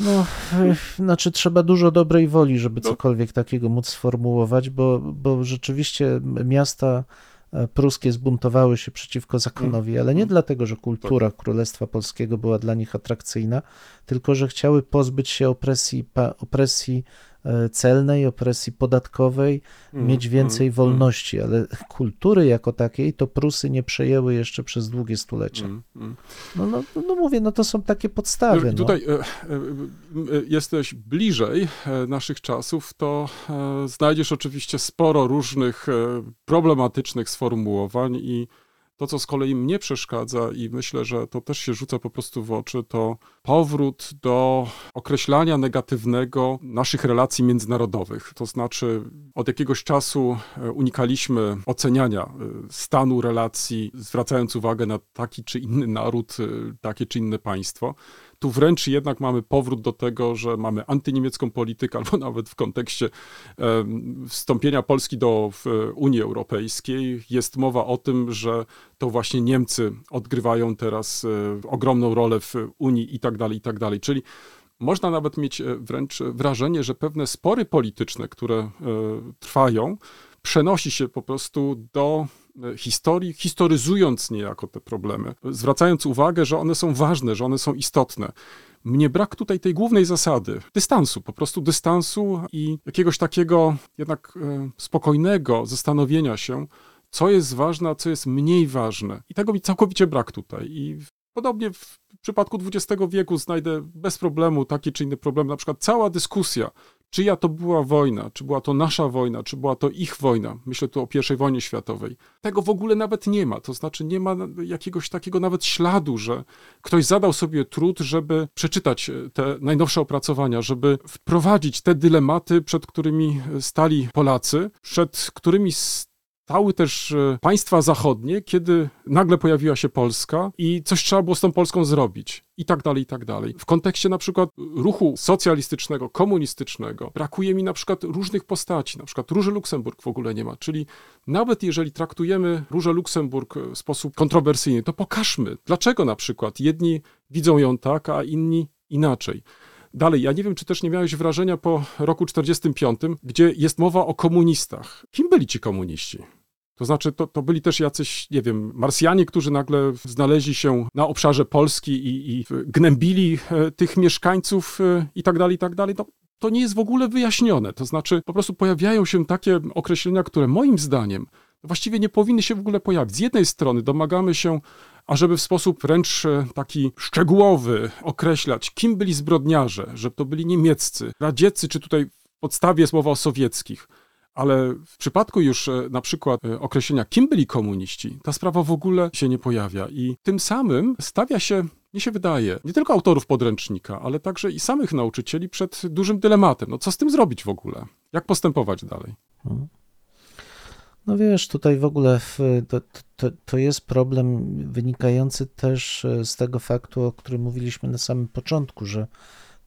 No, znaczy trzeba dużo dobrej woli, żeby cokolwiek takiego móc sformułować, bo, bo rzeczywiście miasta pruskie zbuntowały się przeciwko zakonowi, ale nie dlatego, że kultura Królestwa Polskiego była dla nich atrakcyjna, tylko że chciały pozbyć się opresji, opresji celnej, opresji podatkowej, mm, mieć więcej mm, wolności, mm. ale kultury jako takiej to Prusy nie przejęły jeszcze przez długie stulecia. Mm, mm. No, no, no mówię, no to są takie podstawy. Tutaj no. jesteś bliżej naszych czasów, to znajdziesz oczywiście sporo różnych problematycznych sformułowań i to, co z kolei mnie przeszkadza i myślę, że to też się rzuca po prostu w oczy, to powrót do określania negatywnego naszych relacji międzynarodowych. To znaczy od jakiegoś czasu unikaliśmy oceniania stanu relacji, zwracając uwagę na taki czy inny naród, takie czy inne państwo. Tu wręcz jednak mamy powrót do tego, że mamy antyniemiecką politykę, albo nawet w kontekście wstąpienia Polski do Unii Europejskiej jest mowa o tym, że to właśnie Niemcy odgrywają teraz ogromną rolę w Unii i tak dalej, i tak dalej. Czyli można nawet mieć wręcz wrażenie, że pewne spory polityczne, które trwają, przenosi się po prostu do historii, historyzując niejako te problemy, zwracając uwagę, że one są ważne, że one są istotne. Mnie brak tutaj tej głównej zasady, dystansu, po prostu dystansu i jakiegoś takiego jednak spokojnego zastanowienia się, co jest ważne, a co jest mniej ważne. I tego mi całkowicie brak tutaj. I podobnie w przypadku dwudziestego wieku znajdę bez problemu takie czy inne problemy, na przykład cała dyskusja, czyja to była wojna, czy była to nasza wojna, czy była to ich wojna. Myślę tu o pierwszej wojnie światowej. Tego w ogóle nawet nie ma. To znaczy nie ma jakiegoś takiego nawet śladu, że ktoś zadał sobie trud, żeby przeczytać te najnowsze opracowania, żeby wprowadzić te dylematy, przed którymi stali Polacy, przed którymi stały też państwa zachodnie, kiedy nagle pojawiła się Polska i coś trzeba było z tą Polską zrobić. I tak dalej, i tak dalej. W kontekście na przykład ruchu socjalistycznego, komunistycznego brakuje mi na przykład różnych postaci, na przykład Róży Luksemburg w ogóle nie ma, czyli nawet jeżeli traktujemy Różę Luksemburg w sposób kontrowersyjny, to pokażmy, dlaczego na przykład jedni widzą ją tak, a inni inaczej. Dalej, ja nie wiem, czy też nie miałeś wrażenia po roku czterdziestym piątym, gdzie jest mowa o komunistach. Kim byli ci komuniści? To znaczy, to, to byli też jacyś, nie wiem, Marsjanie, którzy nagle znaleźli się na obszarze Polski i, i gnębili tych mieszkańców i tak dalej, i tak dalej. To, to nie jest w ogóle wyjaśnione. To znaczy, po prostu pojawiają się takie określenia, które moim zdaniem właściwie nie powinny się w ogóle pojawić. Z jednej strony domagamy się, ażeby w sposób wręcz taki szczegółowy określać, kim byli zbrodniarze, że to byli niemieccy, radzieccy, czy tutaj w podstawie jest mowa o sowieckich. Ale w przypadku już na przykład określenia, kim byli komuniści, ta sprawa w ogóle się nie pojawia i tym samym stawia się, mi się wydaje, nie tylko autorów podręcznika, ale także i samych nauczycieli przed dużym dylematem. No co z tym zrobić w ogóle? Jak postępować dalej? No wiesz, tutaj w ogóle w, to, to, to jest problem wynikający też z tego faktu, o którym mówiliśmy na samym początku, że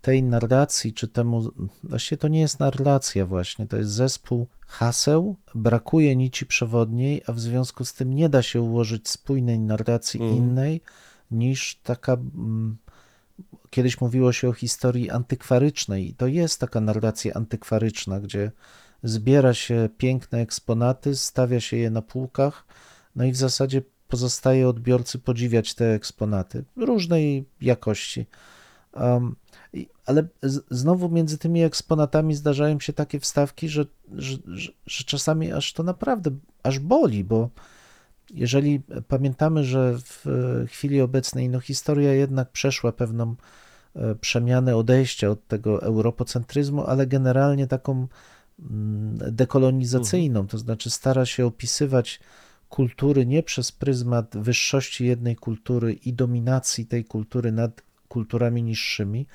tej narracji, czy temu, właściwie to nie jest narracja właśnie, to jest zespół haseł, brakuje nici przewodniej, a w związku z tym nie da się ułożyć spójnej narracji mm. innej niż taka, kiedyś mówiło się o historii antykwarycznej i to jest taka narracja antykwaryczna, gdzie zbiera się piękne eksponaty, stawia się je na półkach, no i w zasadzie pozostaje odbiorcy podziwiać te eksponaty różnej jakości. Um, Ale znowu między tymi eksponatami zdarzają się takie wstawki, że, że, że czasami aż to naprawdę, aż boli, bo jeżeli pamiętamy, że w chwili obecnej no, historia jednak przeszła pewną przemianę odejścia od tego europocentryzmu, ale generalnie taką dekolonizacyjną, to znaczy stara się opisywać kultury nie przez pryzmat wyższości jednej kultury i dominacji tej kultury nad kulturami niższymi,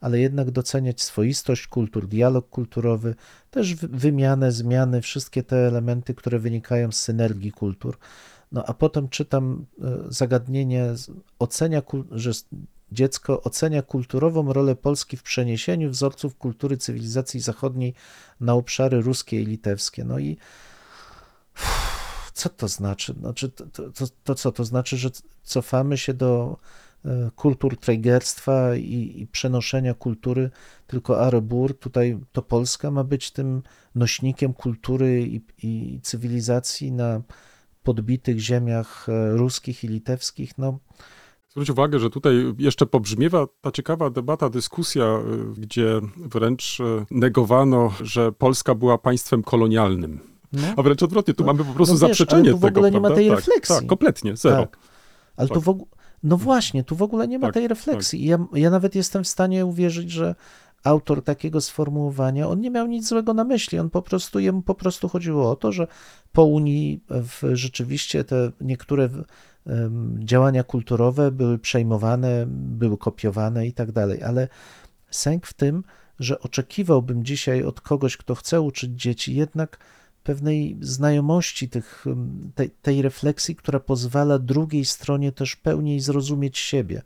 ale jednak doceniać swoistość kultur, dialog kulturowy, też wymianę, zmiany, wszystkie te elementy, które wynikają z synergii kultur. No a potem czytam zagadnienie, ocenia, że dziecko ocenia kulturową rolę Polski w przeniesieniu wzorców kultury cywilizacji zachodniej na obszary ruskie i litewskie. No i uff, co to znaczy? Znaczy to, to, to, to co? To znaczy, że cofamy się do kultur trejgerstwa i, i przenoszenia kultury, tylko Arebur, tutaj to Polska ma być tym nośnikiem kultury i, i cywilizacji na podbitych ziemiach ruskich i litewskich. No, zwróć uwagę, że tutaj jeszcze pobrzmiewa ta ciekawa debata, dyskusja, gdzie wręcz negowano, że Polska była państwem kolonialnym. No. A wręcz odwrotnie, tu no, mamy po prostu no wiesz, zaprzeczenie tego, prawda? Tu w ogóle tego, nie ma tej tak, refleksji. Tak, kompletnie, zero. Tak. Ale tak. tu w ogóle... No właśnie, tu w ogóle nie ma tak, tej refleksji. Tak. Ja, ja nawet jestem w stanie uwierzyć, że autor takiego sformułowania, on nie miał nic złego na myśli, on po prostu, jemu po prostu chodziło o to, że po Unii w, rzeczywiście te niektóre um, działania kulturowe były przejmowane, były kopiowane i tak dalej, ale sęk w tym, że oczekiwałbym dzisiaj od kogoś, kto chce uczyć dzieci, jednak pewnej znajomości tych, tej, tej refleksji, która pozwala drugiej stronie też pełniej zrozumieć siebie.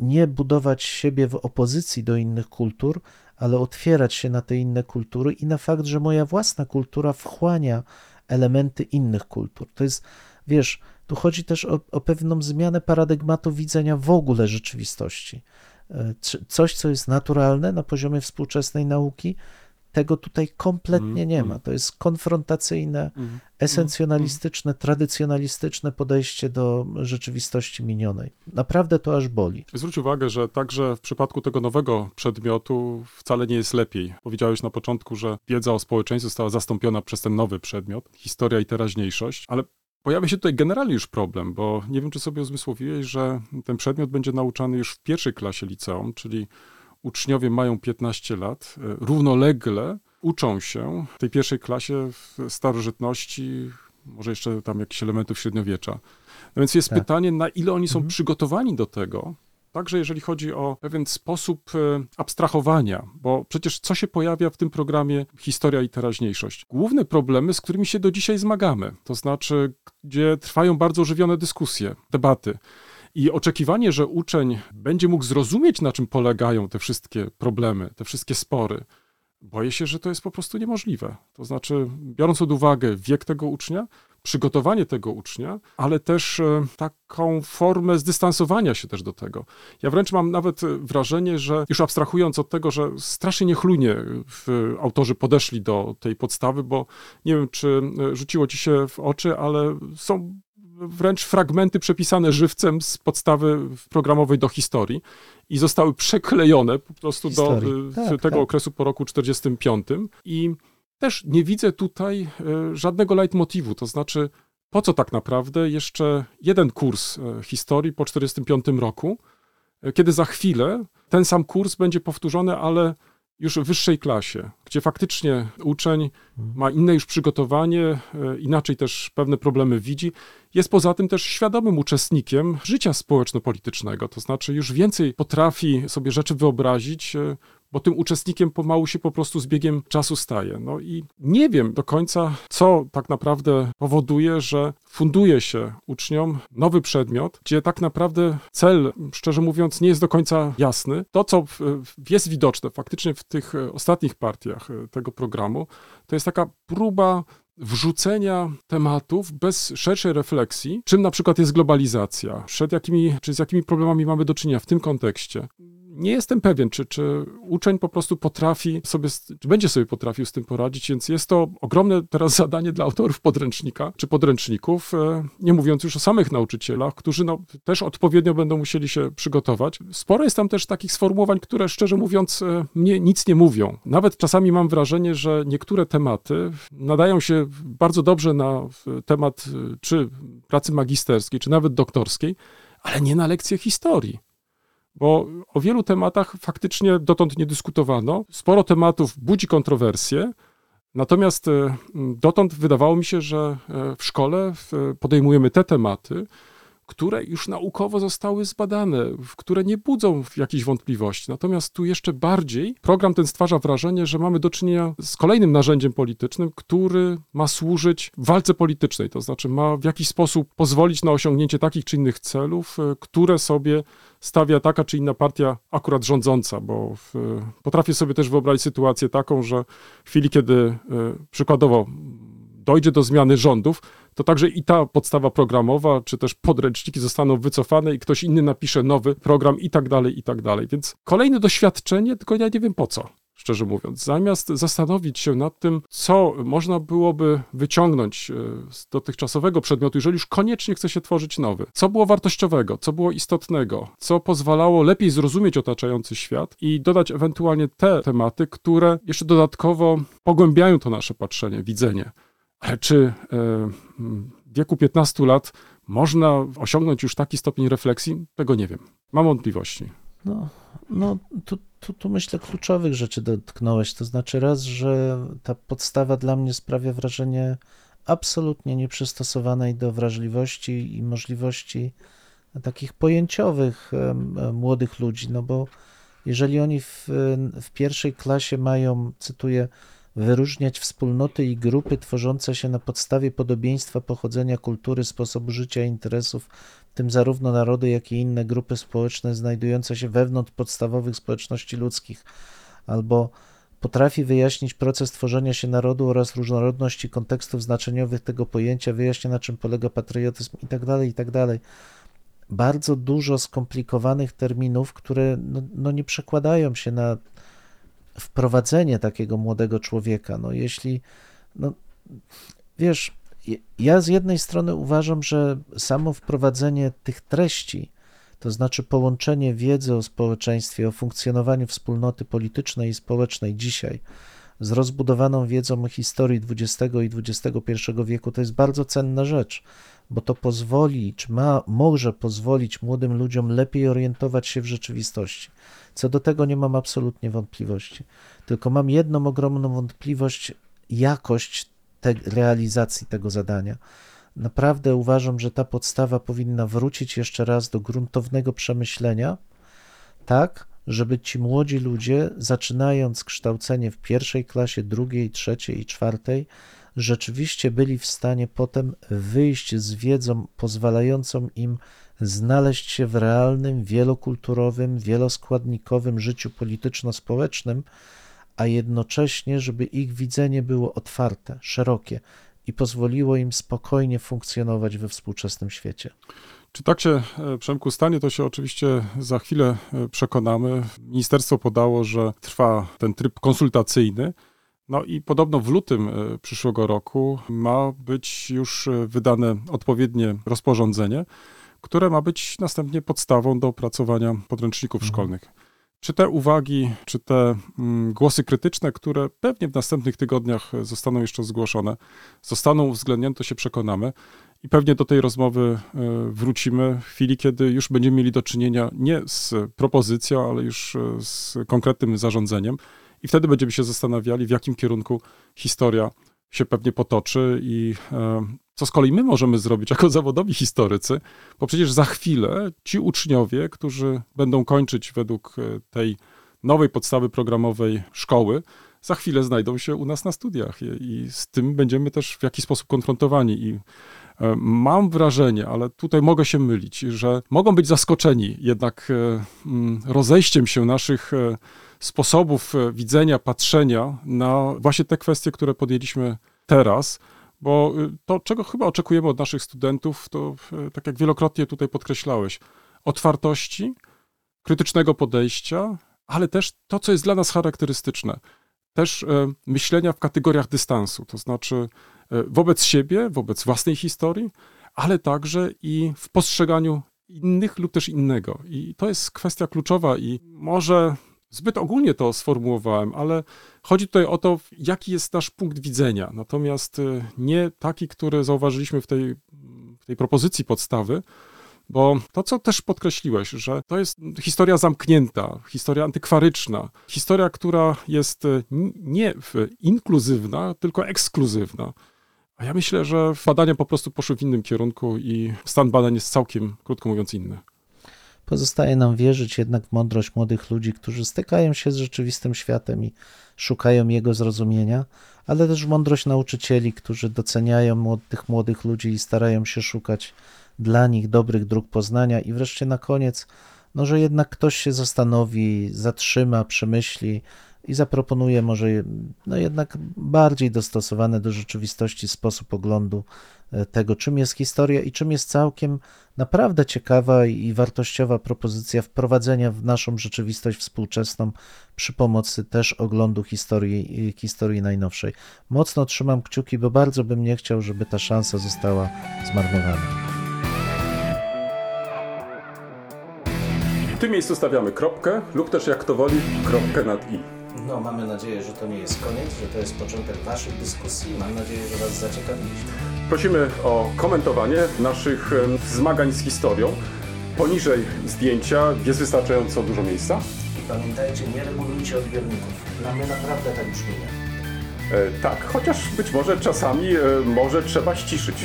Nie budować siebie w opozycji do innych kultur, ale otwierać się na te inne kultury i na fakt, że moja własna kultura wchłania elementy innych kultur. To jest, wiesz, tu chodzi też o, o pewną zmianę paradygmatu widzenia w ogóle rzeczywistości. Coś, co jest naturalne na poziomie współczesnej nauki, tego tutaj kompletnie nie ma. To jest konfrontacyjne, esencjonalistyczne, tradycjonalistyczne podejście do rzeczywistości minionej. Naprawdę to aż boli. Zwróć uwagę, że także w przypadku tego nowego przedmiotu wcale nie jest lepiej. Powiedziałeś na początku, że wiedza o społeczeństwie została zastąpiona przez ten nowy przedmiot, historia i teraźniejszość, ale pojawia się tutaj generalnie już problem, bo nie wiem, czy sobie uzmysłowiłeś, że ten przedmiot będzie nauczany już w pierwszej klasie liceum, czyli uczniowie mają piętnaście lat, równolegle uczą się w tej pierwszej klasie w starożytności, może jeszcze tam jakichś elementów średniowiecza. No więc jest tak. pytanie, na ile oni są mhm. przygotowani do tego, także jeżeli chodzi o pewien sposób abstrahowania, bo przecież co się pojawia w tym programie Historia i teraźniejszość? Główne problemy, z którymi się do dzisiaj zmagamy, to znaczy, gdzie trwają bardzo ożywione dyskusje, debaty. I oczekiwanie, że uczeń będzie mógł zrozumieć, na czym polegają te wszystkie problemy, te wszystkie spory, boję się, że to jest po prostu niemożliwe. To znaczy, biorąc pod uwagę wiek tego ucznia, przygotowanie tego ucznia, ale też taką formę zdystansowania się też do tego. Ja wręcz mam nawet wrażenie, że już abstrahując od tego, że strasznie niechlujnie autorzy podeszli do tej podstawy, bo nie wiem, czy rzuciło ci się w oczy, ale są... wręcz fragmenty przepisane żywcem z podstawy programowej do historii i zostały przeklejone po prostu historii. do tak, tego tak. okresu po roku czterdziestym piątym. I też nie widzę tutaj żadnego leitmotivu, to znaczy po co tak naprawdę jeszcze jeden kurs historii po czterdziestym piątym roku, kiedy za chwilę ten sam kurs będzie powtórzony, ale już w wyższej klasie, gdzie faktycznie uczeń ma inne już przygotowanie, inaczej też pewne problemy widzi, jest poza tym też świadomym uczestnikiem życia społeczno-politycznego, to znaczy już więcej potrafi sobie rzeczy wyobrazić, bo tym uczestnikiem pomału się po prostu z biegiem czasu staje. No i nie wiem do końca, co tak naprawdę powoduje, że funduje się uczniom nowy przedmiot, gdzie tak naprawdę cel, szczerze mówiąc, nie jest do końca jasny. To, co jest widoczne faktycznie w tych ostatnich partiach tego programu, to jest taka próba wrzucenia tematów bez szerszej refleksji, czym na przykład jest globalizacja, przed jakimi, czy z jakimi problemami mamy do czynienia w tym kontekście. Nie jestem pewien, czy, czy uczeń po prostu potrafi sobie, czy będzie sobie potrafił z tym poradzić, więc jest to ogromne teraz zadanie dla autorów podręcznika, czy podręczników, nie mówiąc już o samych nauczycielach, którzy no, też odpowiednio będą musieli się przygotować. Sporo jest tam też takich sformułowań, które szczerze mówiąc mnie nic nie mówią. Nawet czasami mam wrażenie, że niektóre tematy nadają się bardzo dobrze na temat czy pracy magisterskiej, czy nawet doktorskiej, ale nie na lekcje historii. Bo o wielu tematach faktycznie dotąd nie dyskutowano. Sporo tematów budzi kontrowersje, natomiast dotąd wydawało mi się, że w szkole podejmujemy te tematy, które już naukowo zostały zbadane, które nie budzą jakichś wątpliwości. Natomiast tu jeszcze bardziej program ten stwarza wrażenie, że mamy do czynienia z kolejnym narzędziem politycznym, który ma służyć walce politycznej, to znaczy ma w jakiś sposób pozwolić na osiągnięcie takich czy innych celów, które sobie stawia taka czy inna partia akurat rządząca, bo w, potrafię sobie też wyobrazić sytuację taką, że w chwili, kiedy przykładowo dojdzie do zmiany rządów, to także i ta podstawa programowa, czy też podręczniki zostaną wycofane i ktoś inny napisze nowy program i tak dalej, i tak dalej. Więc kolejne doświadczenie, tylko ja nie wiem po co. szczerze mówiąc. Zamiast zastanowić się nad tym, co można byłoby wyciągnąć z dotychczasowego przedmiotu, jeżeli już koniecznie chce się tworzyć nowy. Co było wartościowego, co było istotnego, co pozwalało lepiej zrozumieć otaczający świat i dodać ewentualnie te tematy, które jeszcze dodatkowo pogłębiają to nasze patrzenie, widzenie. Ale czy w wieku piętnastu lat można osiągnąć już taki stopień refleksji? Tego nie wiem. Mam wątpliwości. No, no tu, tu, tu myślę kluczowych rzeczy dotknąłeś, to znaczy raz, że ta podstawa dla mnie sprawia wrażenie absolutnie nieprzystosowanej do wrażliwości i możliwości takich pojęciowych młodych ludzi, no bo jeżeli oni w, w pierwszej klasie mają, cytuję, wyróżniać wspólnoty i grupy tworzące się na podstawie podobieństwa, pochodzenia, kultury, sposobu życia, interesów, w tym zarówno narody, jak i inne grupy społeczne znajdujące się wewnątrz podstawowych społeczności ludzkich, albo potrafi wyjaśnić proces tworzenia się narodu oraz różnorodności kontekstów znaczeniowych tego pojęcia, wyjaśnia, na czym polega patriotyzm itd., itd. Bardzo dużo skomplikowanych terminów, które no, no nie przekładają się na wprowadzenie takiego młodego człowieka. No jeśli, no wiesz, ja z jednej strony uważam, że samo wprowadzenie tych treści, to znaczy połączenie wiedzy o społeczeństwie, o funkcjonowaniu wspólnoty politycznej i społecznej dzisiaj z rozbudowaną wiedzą historii dwudziestego i dwudziestego pierwszego wieku, to jest bardzo cenna rzecz, bo to pozwoli, czy ma, może pozwolić młodym ludziom lepiej orientować się w rzeczywistości. Co do tego nie mam absolutnie wątpliwości, tylko mam jedną ogromną wątpliwość, jakość te, realizacji tego zadania. Naprawdę uważam, że ta podstawa powinna wrócić jeszcze raz do gruntownego przemyślenia, tak, żeby ci młodzi ludzie, zaczynając kształcenie w pierwszej klasie, drugiej, trzeciej i czwartej, rzeczywiście byli w stanie potem wyjść z wiedzą pozwalającą im znaleźć się w realnym, wielokulturowym, wieloskładnikowym życiu polityczno-społecznym, a jednocześnie, żeby ich widzenie było otwarte, szerokie i pozwoliło im spokojnie funkcjonować we współczesnym świecie. Czy tak się, Przemku, stanie, to się oczywiście za chwilę przekonamy. Ministerstwo podało, że trwa ten tryb konsultacyjny. No i podobno w lutym przyszłego roku ma być już wydane odpowiednie rozporządzenie, które ma być następnie podstawą do opracowania podręczników mhm. szkolnych. Czy te uwagi, czy te głosy krytyczne, które pewnie w następnych tygodniach zostaną jeszcze zgłoszone, zostaną uwzględnione, to się przekonamy. I pewnie do tej rozmowy wrócimy w chwili, kiedy już będziemy mieli do czynienia nie z propozycją, ale już z konkretnym zarządzeniem. I wtedy będziemy się zastanawiali, w jakim kierunku historia się pewnie potoczy i co z kolei my możemy zrobić jako zawodowi historycy, bo przecież za chwilę ci uczniowie, którzy będą kończyć według tej nowej podstawy programowej szkoły, za chwilę znajdą się u nas na studiach i z tym będziemy też w jakiś sposób konfrontowani. I mam wrażenie, ale tutaj mogę się mylić, że mogą być zaskoczeni jednak rozejściem się naszych sposobów widzenia, patrzenia na właśnie te kwestie, które podjęliśmy teraz, bo to, czego chyba oczekujemy od naszych studentów, to tak jak wielokrotnie tutaj podkreślałeś, otwartości, krytycznego podejścia, ale też to, co jest dla nas charakterystyczne, też myślenia w kategoriach dystansu, to znaczy wobec siebie, wobec własnej historii, ale także i w postrzeganiu innych lub też innego. I to jest kwestia kluczowa i może zbyt ogólnie to sformułowałem, ale chodzi tutaj o to, jaki jest nasz punkt widzenia. Natomiast nie taki, który zauważyliśmy w tej, w tej propozycji podstawy, bo to, co też podkreśliłeś, że to jest historia zamknięta, historia antykwaryczna, historia, która jest nie inkluzywna, tylko ekskluzywna. A ja myślę, że badania po prostu poszły w innym kierunku i stan badań jest całkiem, krótko mówiąc, inny. Pozostaje nam wierzyć jednak w mądrość młodych ludzi, którzy stykają się z rzeczywistym światem i szukają jego zrozumienia, ale też mądrość nauczycieli, którzy doceniają tych młodych ludzi i starają się szukać dla nich dobrych dróg poznania i wreszcie na koniec, no, że jednak ktoś się zastanowi, zatrzyma, przemyśli, i zaproponuje może no jednak bardziej dostosowany do rzeczywistości sposób oglądu tego, czym jest historia i czym jest całkiem naprawdę ciekawa i wartościowa propozycja wprowadzenia w naszą rzeczywistość współczesną przy pomocy też oglądu historii, historii najnowszej. Mocno trzymam kciuki, bo bardzo bym nie chciał, żeby ta szansa została zmarnowana. W tym miejscu stawiamy kropkę lub też, jak to woli, kropkę nad i. No, mamy nadzieję, że to nie jest koniec, że to jest początek waszej dyskusji. Mam nadzieję, że was zaciekawiliśmy. Prosimy o komentowanie naszych zmagań z historią. Poniżej zdjęcia jest wystarczająco dużo miejsca. I pamiętajcie, nie regulujcie odbiorników. Dla mnie naprawdę tak brzmi. E, tak, chociaż być może czasami e, może trzeba ściszyć.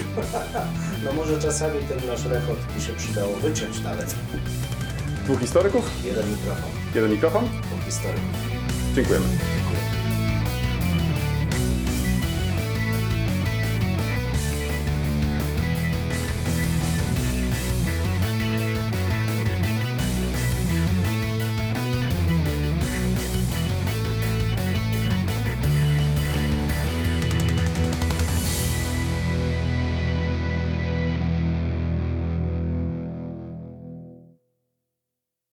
No może czasami ten nasz rekord mi się przydało wyciąć nawet. Dwóch historyków? Jeden mikrofon. Jeden mikrofon? Dwóch historyków. Dziękujemy.